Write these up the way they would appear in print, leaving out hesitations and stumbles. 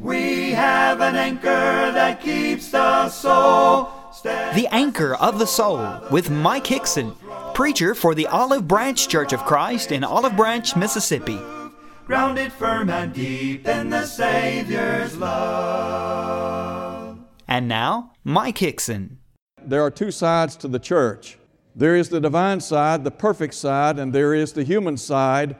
We have an anchor that keeps the soul steadfast. The Anchor of the Soul with Mike Hickson, preacher for the Olive Branch Church of Christ in Olive Branch, Mississippi. Grounded firm and deep in the Savior's love. And now, Mike Hickson. There are two sides to the church. There is the divine side, the perfect side, and there is the human side,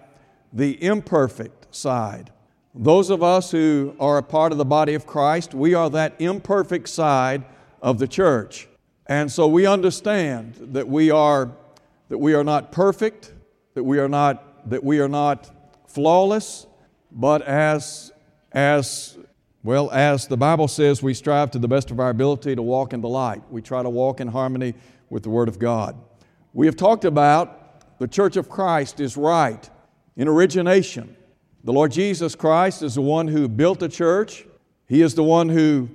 the imperfect side. Those of us who are a part of the body of Christ, we are that imperfect side of the church. And so we understand that we are not perfect, that we are not flawless, but as the Bible says, we strive to the best of our ability to walk in the light. We try to walk in harmony with the Word of God. We have talked about the Church of Christ is right in origination. The Lord Jesus Christ is the one who built the church. He is the one who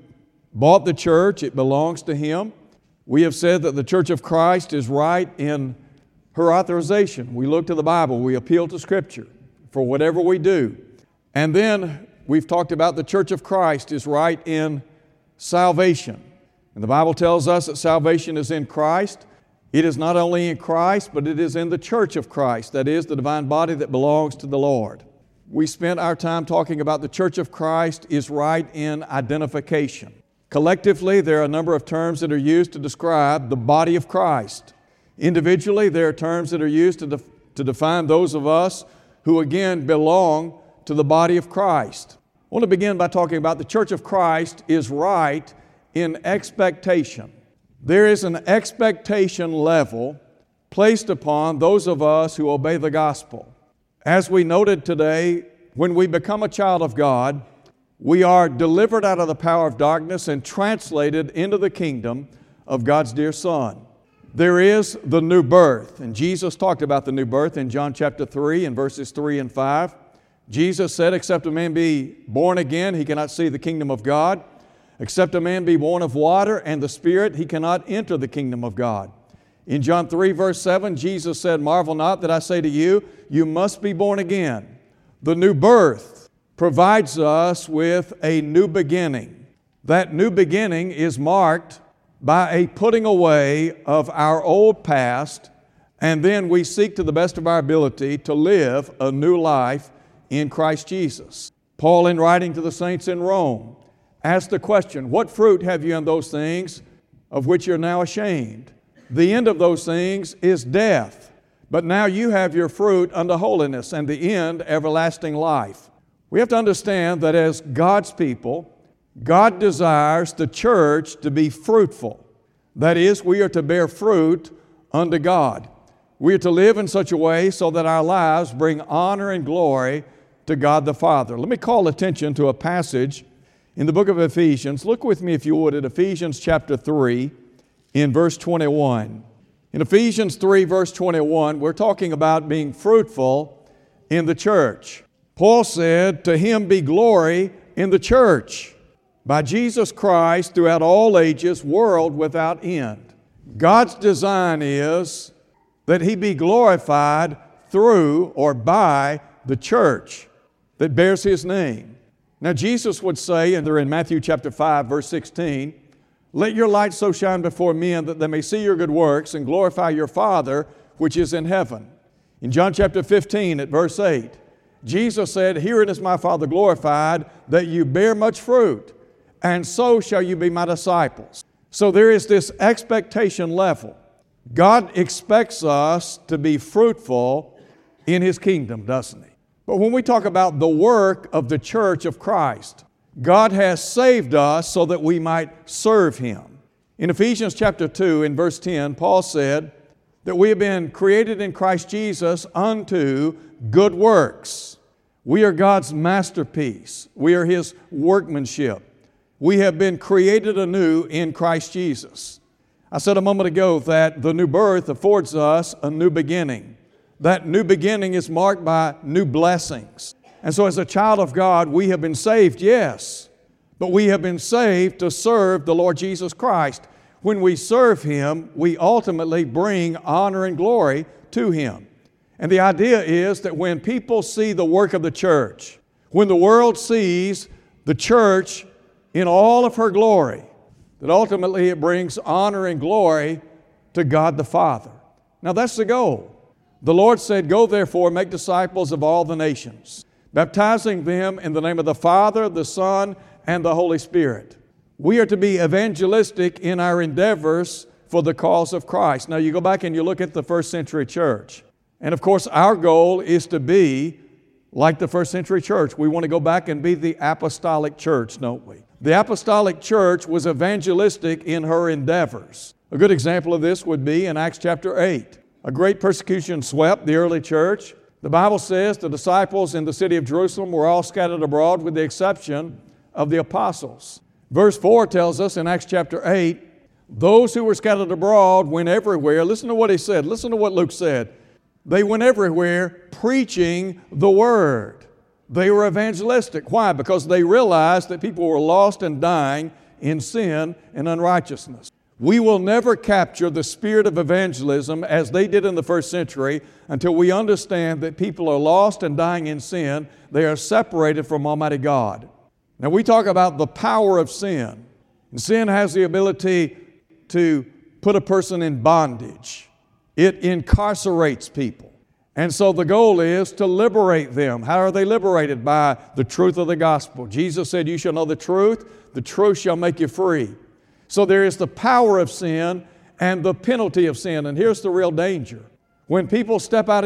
bought the church. It belongs to Him. We have said that the Church of Christ is right in her authorization. We look to the Bible. We appeal to Scripture for whatever we do. And then we've talked about the Church of Christ is right in salvation. And the Bible tells us that salvation is in Christ. It is not only in Christ, but it is in the Church of Christ, that is, the divine body that belongs to the Lord. We spent our time talking about the Church of Christ is right in identification. Collectively, there are a number of terms that are used to describe the body of Christ. Individually, there are terms that are used to define those of us who again belong to the body of Christ. I want to begin by talking about the Church of Christ is right in expectation. There is an expectation level placed upon those of us who obey the gospel. As we noted today, when we become a child of God, we are delivered out of the power of darkness and translated into the kingdom of God's dear Son. There is the new birth, and Jesus talked about the new birth in John chapter 3 and verses 3 and 5. Jesus said, except a man be born again, he cannot see the kingdom of God. Except a man be born of water and the Spirit, he cannot enter the kingdom of God. In John 3 verse 7, Jesus said, marvel not that I say to you, you must be born again. The new birth provides us with a new beginning. That new beginning is marked by a putting away of our old past, and then we seek to the best of our ability to live a new life in Christ Jesus. Paul, in writing to the saints in Rome, asked the question, what fruit have you in those things of which you're now ashamed? The end of those things is death, but now you have your fruit unto holiness, and the end everlasting life. We have to understand that as God's people, God desires the church to be fruitful. That is, we are to bear fruit unto God. We are to live in such a way so that our lives bring honor and glory to God the Father. Let me call attention to a passage in the book of Ephesians. Look with me, if you would, at Ephesians chapter 3 in verse 21. In Ephesians 3 verse 21, we're talking about being fruitful in the church. Paul said, to Him be glory in the church by Jesus Christ throughout all ages, world without end. God's design is that He be glorified through or by the church that bears His name. Now Jesus would say, and they're in Matthew chapter 5, verse 16, let your light so shine before men that they may see your good works and glorify your Father which is in heaven. In John chapter 15 at verse 8, Jesus said, herein is my Father glorified, that you bear much fruit, and so shall you be my disciples. So there is this expectation level. God expects us to be fruitful in His kingdom, doesn't He? But when we talk about the work of the Church of Christ, God has saved us so that we might serve Him. In Ephesians chapter 2 in verse 10, Paul said that we have been created in Christ Jesus unto good works. We are God's masterpiece. We are His workmanship. We have been created anew in Christ Jesus. I said a moment ago that the new birth affords us a new beginning. That new beginning is marked by new blessings. And so as a child of God, we have been saved, yes, but we have been saved to serve the Lord Jesus Christ. When we serve Him, we ultimately bring honor and glory to Him. And the idea is that when people see the work of the church, when the world sees the church in all of her glory, that ultimately it brings honor and glory to God the Father. Now that's the goal. The Lord said, "Go therefore, make disciples of all the nations, baptizing them in the name of the Father, the Son, and the Holy Spirit." We are to be evangelistic in our endeavors for the cause of Christ. Now you go back and you look at the first century church. And of course, our goal is to be like the first century church. We want to go back and be the apostolic church, don't we? The apostolic church was evangelistic in her endeavors. A good example of this would be in Acts chapter 8. A great persecution swept the early church. The Bible says the disciples in the city of Jerusalem were all scattered abroad with the exception of the apostles. Verse 4 tells us in Acts chapter 8, those who were scattered abroad went everywhere. Listen to what he said. Listen to what Luke said. They went everywhere preaching the word. They were evangelistic. Why? Because they realized that people were lost and dying in sin and unrighteousness. We will never capture the spirit of evangelism as they did in the first century until we understand that people are lost and dying in sin. They are separated from Almighty God. Now we talk about the power of sin. And sin has the ability to put a person in bondage. It incarcerates people. And so the goal is to liberate them. How are they liberated? By the truth of the gospel. Jesus said, "You shall know the truth. The truth shall make you free." So there is the power of sin and the penalty of sin. And here's the real danger. When people step out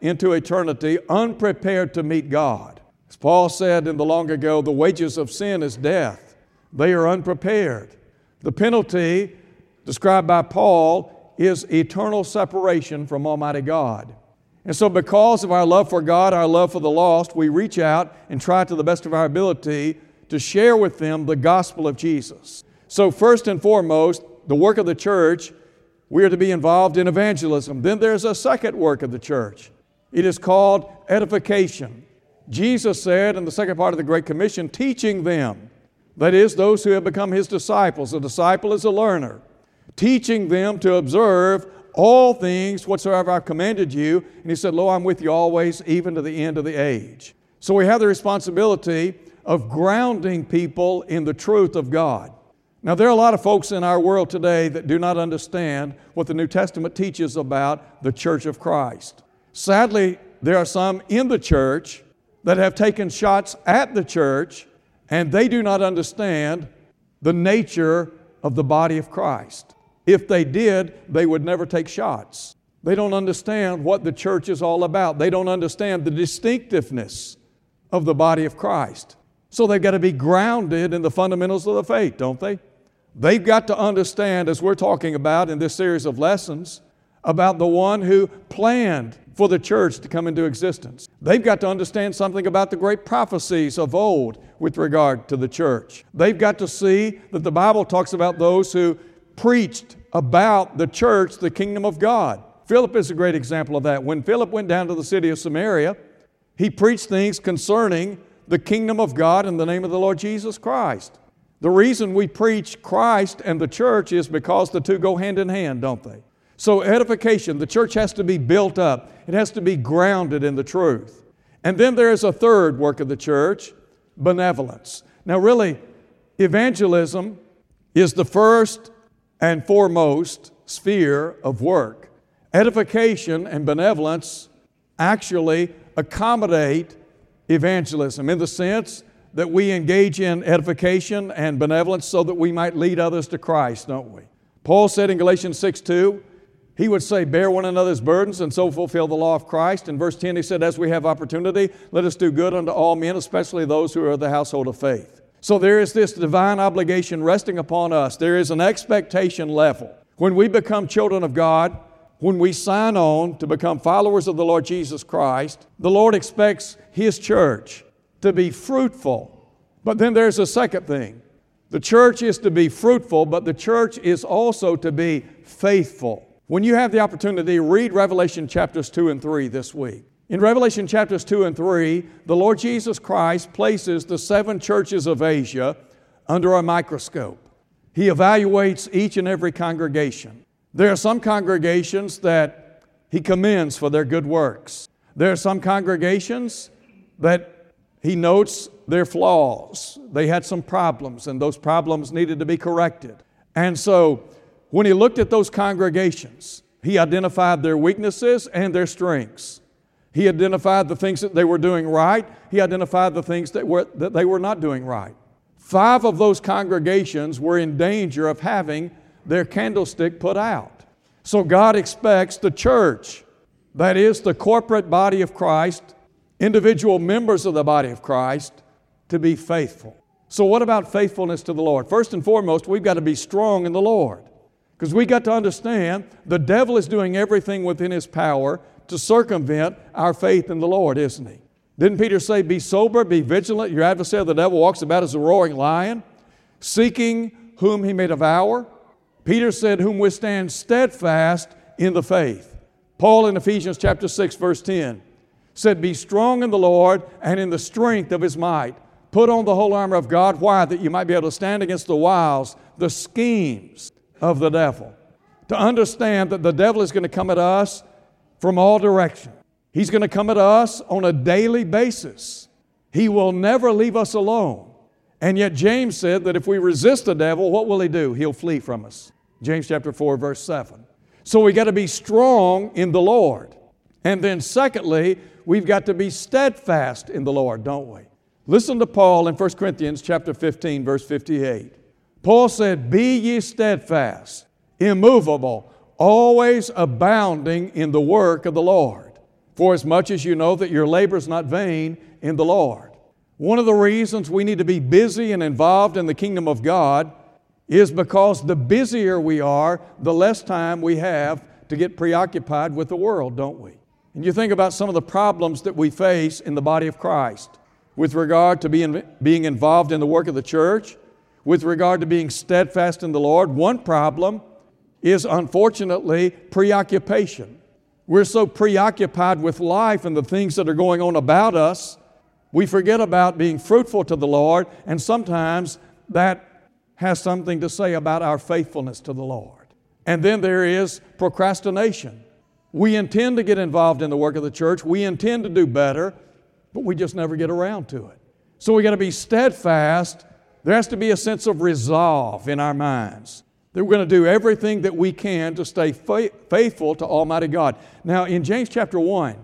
into eternity unprepared to meet God, as Paul said in the long ago, the wages of sin is death. They are unprepared. The penalty described by Paul is eternal separation from Almighty God. And so because of our love for God, our love for the lost, we reach out and try to the best of our ability to share with them the gospel of Jesus. So first and foremost, the work of the church, we are to be involved in evangelism. Then there's a second work of the church. It is called edification. Jesus said in the second part of the Great Commission, teaching them, that is, those who have become His disciples. A disciple is a learner. Teaching them to observe all things whatsoever I commanded you. And He said, "Lo, I'm with you always, even to the end of the age." So we have the responsibility of grounding people in the truth of God. Now, there are a lot of folks in our world today that do not understand what the New Testament teaches about the Church of Christ. Sadly, there are some in the church that have taken shots at the church, and they do not understand the nature of the body of Christ. If they did, they would never take shots. They don't understand what the church is all about. They don't understand the distinctiveness of the body of Christ. So they've got to be grounded in the fundamentals of the faith, don't they? They've got to understand, as we're talking about in this series of lessons, about the one who planned for the church to come into existence. They've got to understand something about the great prophecies of old with regard to the church. They've got to see that the Bible talks about those who preached about the church, the kingdom of God. Philip is a great example of that. When Philip went down to the city of Samaria, he preached things concerning the kingdom of God in the name of the Lord Jesus Christ. The reason we preach Christ and the church is because the two go hand in hand, don't they? So edification, the church has to be built up. It has to be grounded in the truth. And then there is a third work of the church, benevolence. Now really, evangelism is the first and foremost sphere of work. Edification and benevolence actually accommodate evangelism in the sense that we engage in edification and benevolence so that we might lead others to Christ, don't we? Paul said in Galatians 6:2, he would say, "Bear one another's burdens and so fulfill the law of Christ." In verse 10, he said, "As we have opportunity, let us do good unto all men, especially those who are of the household of faith." So there is this divine obligation resting upon us. There is an expectation level. When we become children of God, when we sign on to become followers of the Lord Jesus Christ, the Lord expects His church to be fruitful. But then there's a second thing. The church is to be fruitful, but the church is also to be faithful. When you have the opportunity, read Revelation chapters 2 and 3 this week. In Revelation chapters 2 and 3, the Lord Jesus Christ places the seven churches of Asia under a microscope. He evaluates each and every congregation. There are some congregations that He commends for their good works. There are some congregations that He notes their flaws. They had some problems, and those problems needed to be corrected. And so when he looked at those congregations, he identified their weaknesses and their strengths. He identified the things that they were doing right. He identified the things that they were not doing right. 5 of those congregations were in danger of having their candlestick put out. So God expects the church, that is the corporate body of Christ, individual members of the body of Christ, to be faithful. So what about faithfulness to the Lord? First and foremost, we've got to be strong in the Lord, because we got to understand the devil is doing everything within his power to circumvent our faith in the Lord, isn't he? Didn't Peter say, be sober, be vigilant? Your adversary, the devil, walks about as a roaring lion, seeking whom he may devour. Peter said, whom withstand steadfast in the faith. Paul in Ephesians chapter 6, verse 10 said, be strong in the Lord and in the strength of his might. Put on the whole armor of God. Why? That you might be able to stand against the wiles, the schemes of the devil. To understand that the devil is going to come at us from all directions. He's going to come at us on a daily basis. He will never leave us alone. And yet James said that if we resist the devil, what will he do? He'll flee from us. James chapter 4, verse 7. So we got to be strong in the Lord. And then secondly, we've got to be steadfast in the Lord, don't we? Listen to Paul in 1 Corinthians chapter 15, verse 58. Paul said, be ye steadfast, immovable, always abounding in the work of the Lord. For as much as you know that your labor is not vain in the Lord. One of the reasons we need to be busy and involved in the kingdom of God is because the busier we are, the less time we have to get preoccupied with the world, don't we? And you think about some of the problems that we face in the body of Christ with regard to being involved in the work of the church, with regard to being steadfast in the Lord. One problem is, unfortunately, preoccupation. We're so preoccupied with life and the things that are going on about us, we forget about being fruitful to the Lord, and sometimes that has something to say about our faithfulness to the Lord. And then there is procrastination. We intend to get involved in the work of the church. We intend to do better, but we just never get around to it. So we got to be steadfast. There has to be a sense of resolve in our minds that we're going to do everything that we can to stay faithful to Almighty God. Now, in James chapter 1,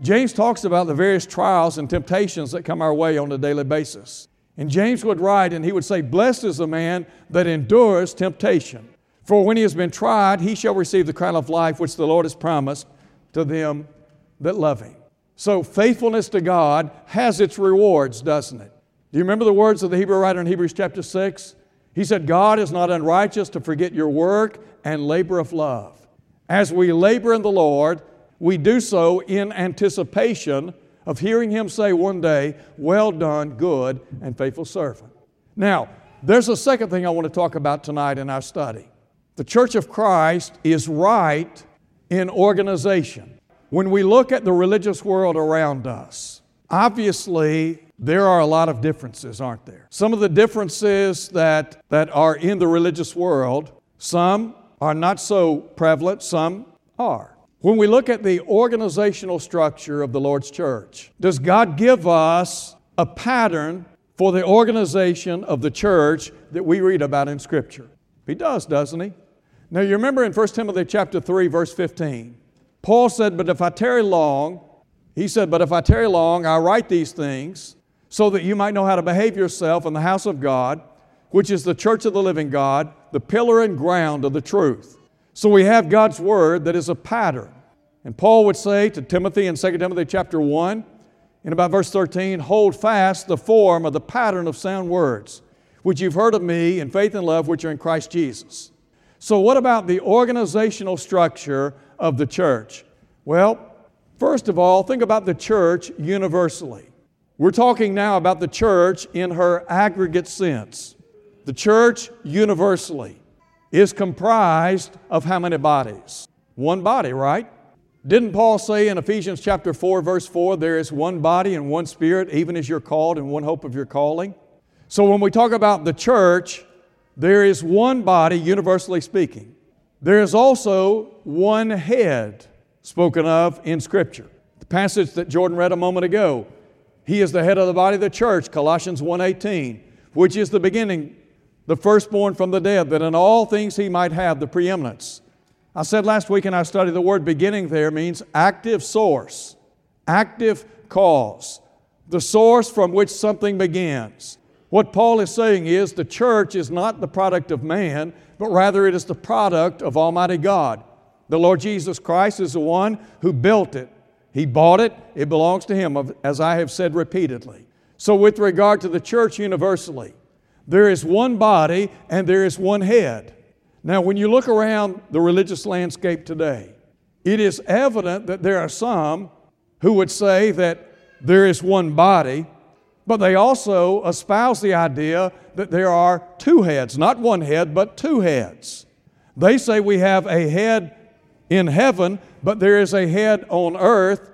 James talks about the various trials and temptations that come our way on a daily basis. And James would write, and he would say, blessed is the man that endures temptation. For when he has been tried, he shall receive the crown of life which the Lord has promised to them that love him. So faithfulness to God has its rewards, doesn't it? Do you remember the words of the Hebrew writer in Hebrews chapter 6? He said, God is not unrighteous to forget your work and labor of love. As we labor in the Lord, we do so in anticipation of hearing Him say one day, well done, good and faithful servant. Now, there's a second thing I want to talk about tonight in our study. The Church of Christ is right in organization. When we look at the religious world around us, obviously, there are a lot of differences, aren't there? Some of the differences that are in the religious world, some are not so prevalent, some are. When we look at the organizational structure of the Lord's church, does God give us a pattern for the organization of the church that we read about in Scripture? He does, doesn't He? Now you remember in 1 Timothy chapter 3, verse 15, Paul said, But if I tarry long, I write these things, so that you might know how to behave yourself in the house of God, which is the church of the living God, the pillar and ground of the truth. So we have God's Word that is a pattern. And Paul would say to Timothy in 2 Timothy chapter 1, in about verse 13, hold fast the form of the pattern of sound words, which you've heard of me in faith and love which are in Christ Jesus. So what about the organizational structure of the church? Well, first of all, think about the church universally. We're talking now about the church in her aggregate sense. The church universally is comprised of how many bodies? One body, right? Didn't Paul say in Ephesians chapter 4, verse 4, there is one body and one spirit, even as you're called, and one hope of your calling? So when we talk about the church, there is one body, universally speaking. There is also one head spoken of in Scripture. The passage that Jordan read a moment ago He is the head of the body of the church, Colossians 1:18, which is the beginning, the firstborn from the dead, that in all things he might have the preeminence. I said last week, and I studied the word beginning there means active source, active cause, the source from which something begins. What Paul is saying is the church is not the product of man, but rather it is the product of Almighty God. The Lord Jesus Christ is the one who built it. He bought it. It belongs to Him, as I have said repeatedly. So with regard to the church universally, there is one body and there is one head. Now, when you look around the religious landscape today, it is evident that there are some who would say that there is one body, but they also espouse the idea that there are two heads, not one head, but two heads. They say we have a head in heaven, but there is a head on earth.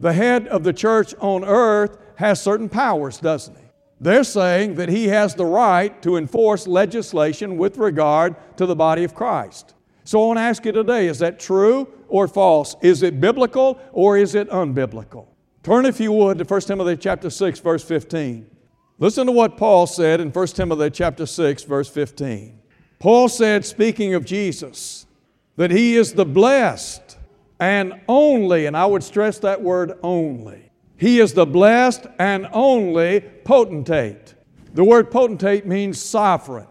The head of the church on earth has certain powers, doesn't he? They're saying that he has the right to enforce legislation with regard to the body of Christ. So I want to ask you today, is that true or false? Is it biblical or is it unbiblical? Turn, if you would, to 1 Timothy chapter 6, verse 15. Listen to what Paul said in 1 Timothy chapter 6, verse 15. Paul said, speaking of Jesus, that He is the blessed and only, and I would stress that word only, He is the blessed and only potentate. The word potentate means sovereign.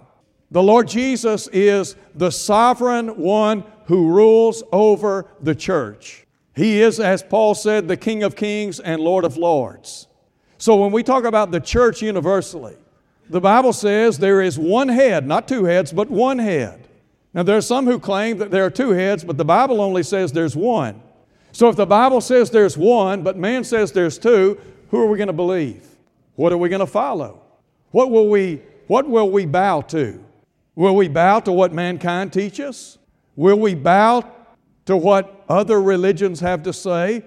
The Lord Jesus is the sovereign one who rules over the church. He is, as Paul said, the King of kings and Lord of lords. So when we talk about the church universally, the Bible says there is one head, not two heads, but one head. Now there are some who claim that there are two heads, but the Bible only says there's one. So if the Bible says there's one, but man says there's two, who are we going to believe? What are we going to follow? What will we bow to? Will we bow to what mankind teaches? Will we bow to what other religions have to say?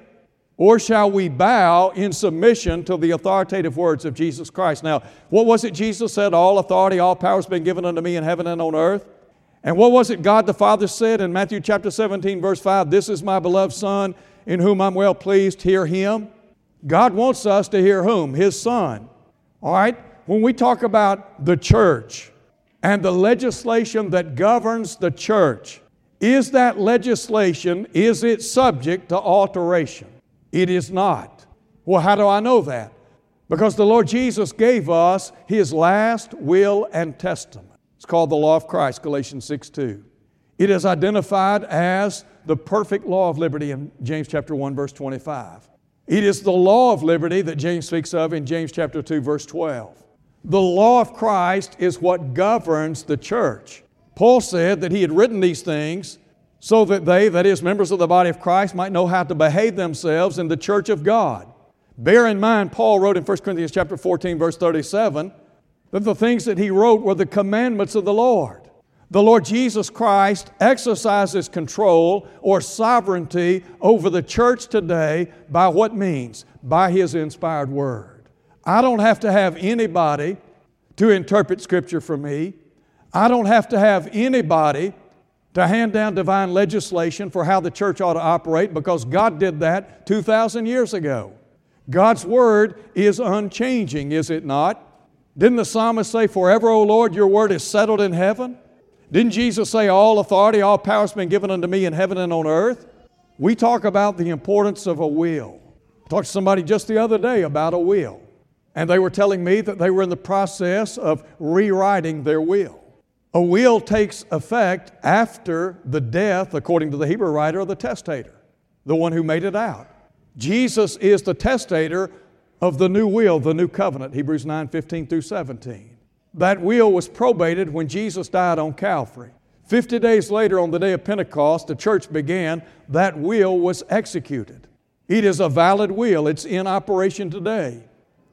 Or shall we bow in submission to the authoritative words of Jesus Christ? Now, what was it Jesus said? All authority, all power has been given unto me in heaven and on earth. And what was it God the Father said in Matthew chapter 17, verse 5, "This is my beloved Son, in whom I'm well pleased. Hear Him." God wants us to hear whom? His Son. All right? When we talk about the church and the legislation that governs the church, is that legislation, is it subject to alteration? It is not. Well, how do I know that? Because the Lord Jesus gave us His last will and testament. It's called the law of Christ, Galatians 6:2. It is identified as the perfect law of liberty in James chapter 1, verse 25. It is the law of liberty that James speaks of in James chapter 2, verse 12. The law of Christ is what governs the church. Paul said that he had written these things so that they, that is, members of the body of Christ, might know how to behave themselves in the church of God. Bear in mind, Paul wrote in 1 Corinthians chapter 14, verse 37, that the things that he wrote were the commandments of the Lord. The Lord Jesus Christ exercises control or sovereignty over the church today by what means? By His inspired Word. I don't have to have anybody to interpret Scripture for me. I don't have to have anybody to hand down divine legislation for how the church ought to operate, because God did that 2,000 years ago. God's Word is unchanging, is it not? Didn't the psalmist say, "Forever, O Lord, your word is settled in heaven"? Didn't Jesus say, "All authority, all power has been given unto me in heaven and on earth"? We talk about the importance of a will. I talked to somebody just the other day about a will, and they were telling me that they were in the process of rewriting their will. A will takes effect after the death, according to the Hebrew writer, of the testator, the one who made it out. Jesus is the testator of the new will, the new covenant, Hebrews 9, 15 through 17. That will was probated when Jesus died on Calvary. 50 days later, on the day of Pentecost, the church began. That will was executed. It is a valid will. It's in operation today.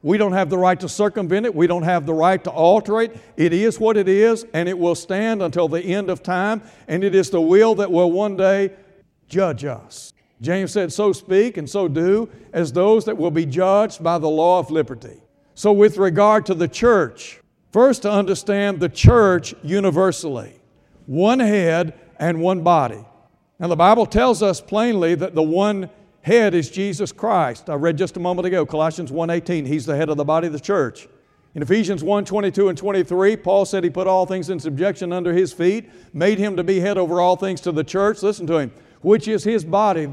We don't have the right to circumvent it. We don't have the right to alter it. It is what it is, and it will stand until the end of time, and it is the will that will one day judge us. James said, "So speak and so do as those that will be judged by the law of liberty." So with regard to the church, first to understand the church universally, one head and one body. Now the Bible tells us plainly that the one head is Jesus Christ. I read just a moment ago, Colossians 1:18, He's the head of the body of the church. In Ephesians 1:22 and 23, Paul said He put all things in subjection under His feet, made Him to be head over all things to the church, listen to Him, which is His body,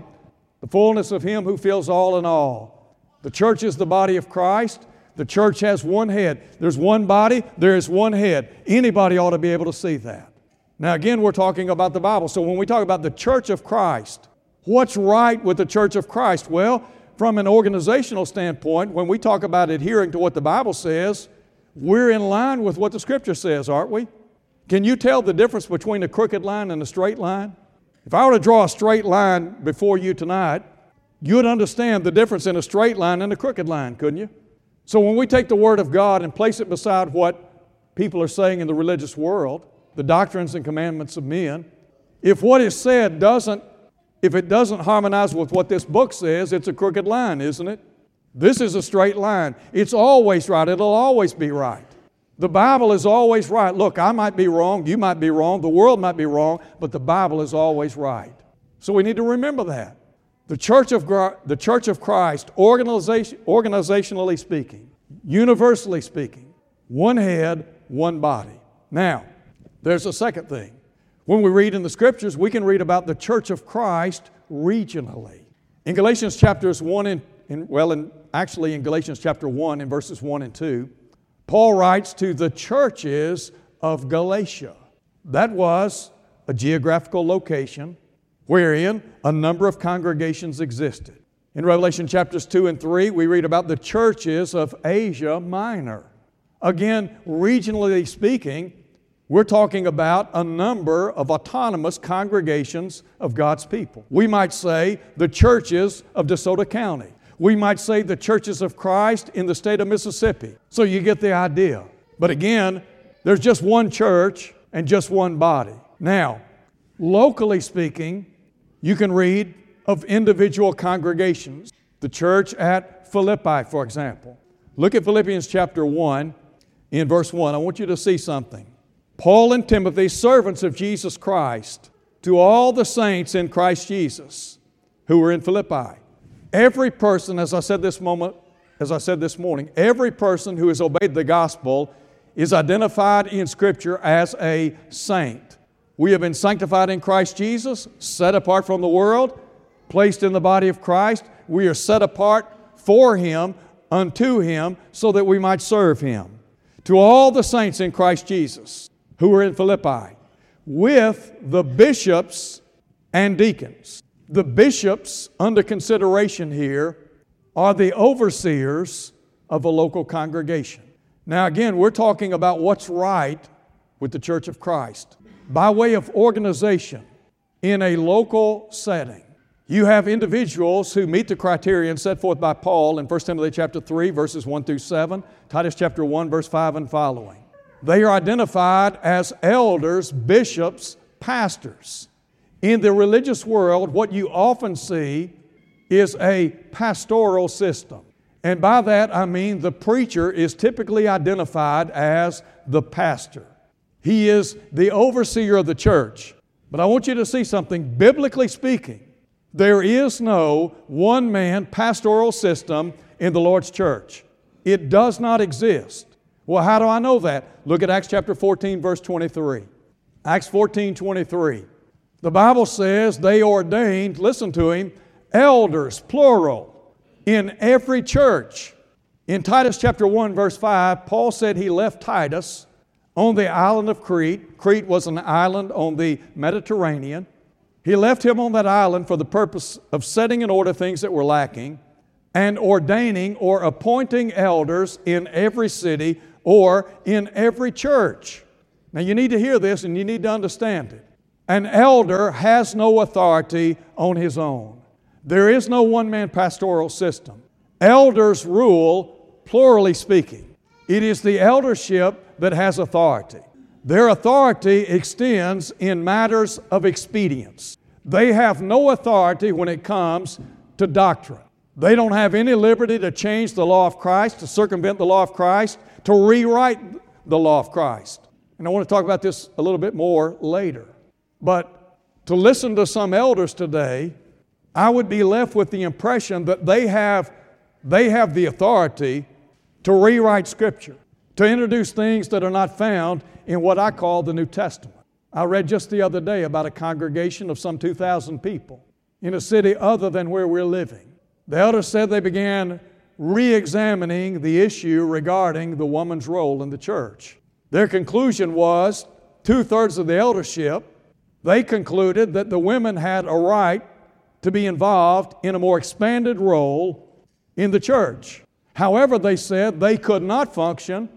the fullness of Him who fills all in all. The church is the body of Christ. The church has one head. There's one body, there is one head. Anybody ought to be able to see that. Now again, we're talking about the Bible. So when we talk about the church of Christ, what's right with the church of Christ? Well, from an organizational standpoint, when we talk about adhering to what the Bible says, we're in line with what the Scripture says, aren't we? Can you tell the difference between a crooked line and a straight line? If I were to draw a straight line before you tonight, you would understand the difference in a straight line and a crooked line, couldn't you? So when we take the Word of God and place it beside what people are saying in the religious world, the doctrines and commandments of men, if what is said doesn't, if it doesn't harmonize with what this book says, it's a crooked line, isn't it? This is a straight line. It's always right. It'll always be right. The Bible is always right. Look, I might be wrong, you might be wrong, the world might be wrong, but the Bible is always right. So we need to remember that. The Church of Christ, organizationally speaking, universally speaking, one head, one body. Now, there's a second thing. When we read in the Scriptures, we can read about the Church of Christ regionally. In Galatians chapters 1 and actually in Galatians chapter 1 in verses 1 and 2, Paul writes to the churches of Galatia. That was a geographical location wherein a number of congregations existed. In Revelation chapters 2 and 3, we read about the churches of Asia Minor. Again, regionally speaking, we're talking about a number of autonomous congregations of God's people. We might say the churches of DeSoto County. We might say the churches of Christ in the state of Mississippi. So you get the idea. But again, there's just one church and just one body. Now, locally speaking, you can read of individual congregations. The church at Philippi, for example. Look at Philippians chapter 1 in verse 1. I want you to see something. Paul and Timothy, servants of Jesus Christ, to all the saints in Christ Jesus who were in Philippi. Every person, as I said this morning, every person who has obeyed the gospel is identified in Scripture as a saint. We have been sanctified in Christ Jesus, set apart from the world, placed in the body of Christ. We are set apart for Him, unto Him, so that we might serve Him. To all the saints in Christ Jesus who were in Philippi, with the bishops and deacons. The bishops under consideration here are the overseers of a local congregation. Now again, we're talking about what's right with the Church of Christ. By way of organization in a local setting, you have individuals who meet the criterion set forth by Paul in 1 Timothy chapter 3, verses 1 through 7, Titus chapter 1, verse 5 and following. They are identified as elders, bishops, pastors. In the religious world, what you often see is a pastoral system. And by that, I mean the preacher is typically identified as the pastor. He is the overseer of the church. But I want you to see something. Biblically speaking, there is no one-man pastoral system in the Lord's church. It does not exist. Well, how do I know that? Look at Acts chapter 14, verse 23. Acts 14, 23. The Bible says they ordained, listen to him, elders, plural, in every church. In Titus chapter 1, verse 5, Paul said he left Titus on the island of Crete. Crete was an island on the Mediterranean. He left him on that island for the purpose of setting in order things that were lacking and ordaining or appointing elders in every city or in every church. Now you need to hear this and you need to understand it. An elder has no authority on his own. There is no one-man pastoral system. Elders rule, plurally speaking. It is the eldership that has authority. Their authority extends in matters of expedience. They have no authority when it comes to doctrine. They don't have any liberty to change the law of Christ, to circumvent the law of Christ, to rewrite the law of Christ. And I want to talk about this a little bit more later. But to listen to some elders today I would be left with the impression that they have the authority to rewrite Scripture, to introduce things that are not found in what I call the New Testament. I read just the other day about a congregation of some 2,000 people in a city other than where we're living. The elder said they began re-examining the issue regarding the woman's role in the church. Their conclusion was, two-thirds of the eldership, they concluded that the women had a right to be involved in a more expanded role in the church. However, they said they could not function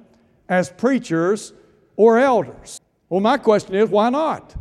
as preachers or elders. Well, my question is, why not?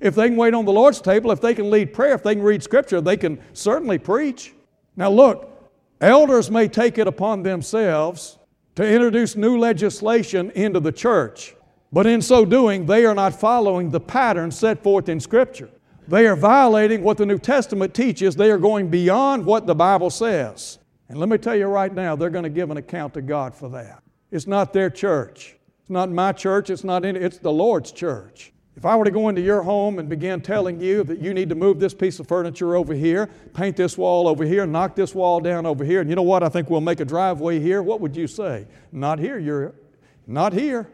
If they can wait on the Lord's table, if they can lead prayer, if they can read Scripture, they can certainly preach. Now look, elders may take it upon themselves to introduce new legislation into the church, but in so doing, they are not following the pattern set forth in Scripture. They are violating what the New Testament teaches. They are going beyond what the Bible says. And let me tell you right now, they're going to give an account to God for that. It's not their church. It's not my church. It's the Lord's church. If I were to go into your home and begin telling you that you need to move this piece of furniture over here, paint this wall over here, knock this wall down over here, and you know what, I think we'll make a driveway here, what would you say? Not here. You're not here.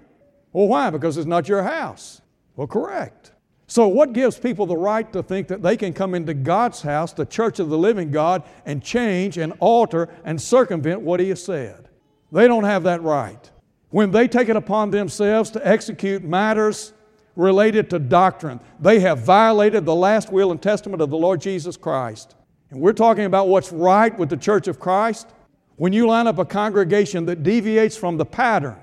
Well, why? Because it's not your house. Well, correct. So what gives people the right to think that they can come into God's house, the church of the living God, and change and alter and circumvent what He has said? They don't have that right. When they take it upon themselves to execute matters related to doctrine, they have violated the last will and testament of the Lord Jesus Christ. And we're talking about what's right with the church of Christ. When you line up a congregation that deviates from the pattern,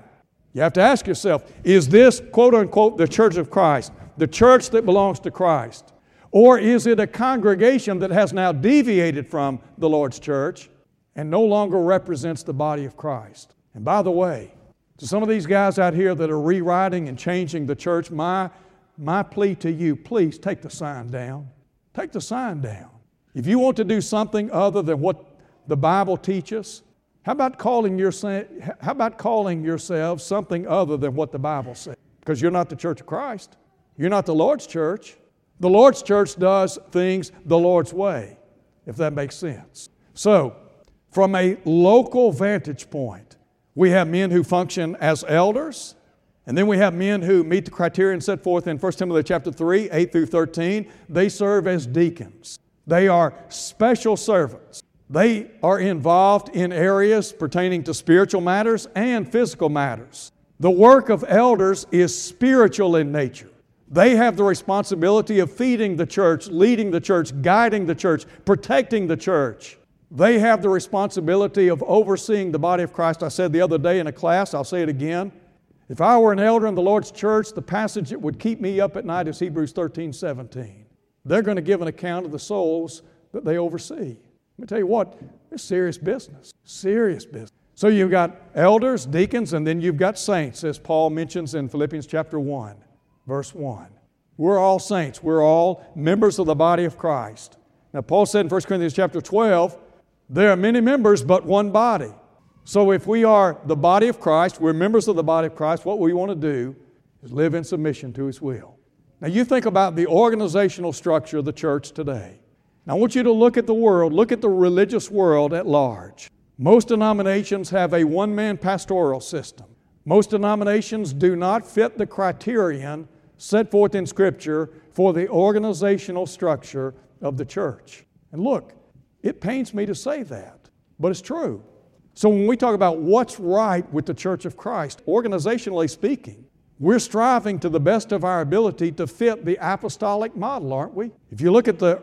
you have to ask yourself, is this, quote unquote, the church of Christ? The church that belongs to Christ? Or is it a congregation that has now deviated from the Lord's church and no longer represents the body of Christ? And by the way, to some of these guys out here that are rewriting and changing the church, my plea to you, please take the sign down. Take the sign down. If you want to do something other than what the Bible teaches, how about calling yourselves something other than what the Bible says? Because you're not the church of Christ. You're not the Lord's church. The Lord's church does things the Lord's way, if that makes sense. So, from a local vantage point, we have men who function as elders, and then we have men who meet the criterion set forth in 1 Timothy chapter 3, 8 through 13. They serve as deacons. They are special servants. They are involved in areas pertaining to spiritual matters and physical matters. The work of elders is spiritual in nature. They have the responsibility of feeding the church, leading the church, guiding the church, protecting the church. They have the responsibility of overseeing the body of Christ. I said the other day in a class, I'll say it again. If I were an elder in the Lord's church, the passage that would keep me up at night is Hebrews 13:17. They're going to give an account of the souls that they oversee. Let me tell you what, it's serious business. Serious business. So you've got elders, deacons, and then you've got saints, as Paul mentions in Philippians chapter 1. Verse 1. We're all saints. We're all members of the body of Christ. Now, Paul said in 1 Corinthians chapter 12, there are many members but one body. So if we are the body of Christ, we're members of the body of Christ, what we want to do is live in submission to His will. Now, you think about the organizational structure of the church today. Now, I want you to look at the world, look at the religious world at large. Most denominations have a one-man pastoral system. Most denominations do not fit the criterion set forth in Scripture for the organizational structure of the church. And look, it pains me to say that, but it's true. So when we talk about what's right with the church of Christ, organizationally speaking, we're striving to the best of our ability to fit the apostolic model, aren't we? If you look at the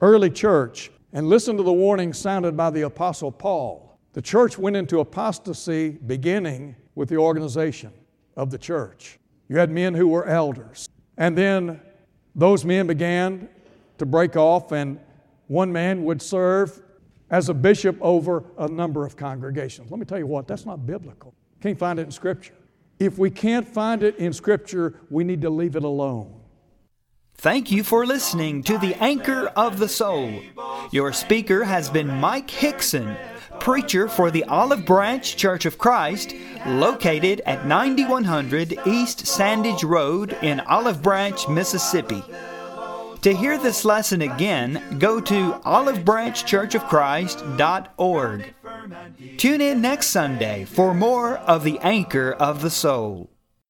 early church and listen to the warning sounded by the Apostle Paul, the church went into apostasy beginning with the organization of the church. You had men who were elders. And then those men began to break off, and one man would serve as a bishop over a number of congregations. Let me tell you what, that's not biblical. Can't find it in Scripture. If we can't find it in Scripture, we need to leave it alone. Thank you for listening to The Anchor of the Soul. Your speaker has been Mike Hickson, preacher for the Olive Branch Church of Christ, located at 9100 East Sandage Road in Olive Branch, Mississippi. To hear this lesson again, go to olivebranchchurchofchrist.org. Tune in next Sunday for more of the Anchor of the Soul.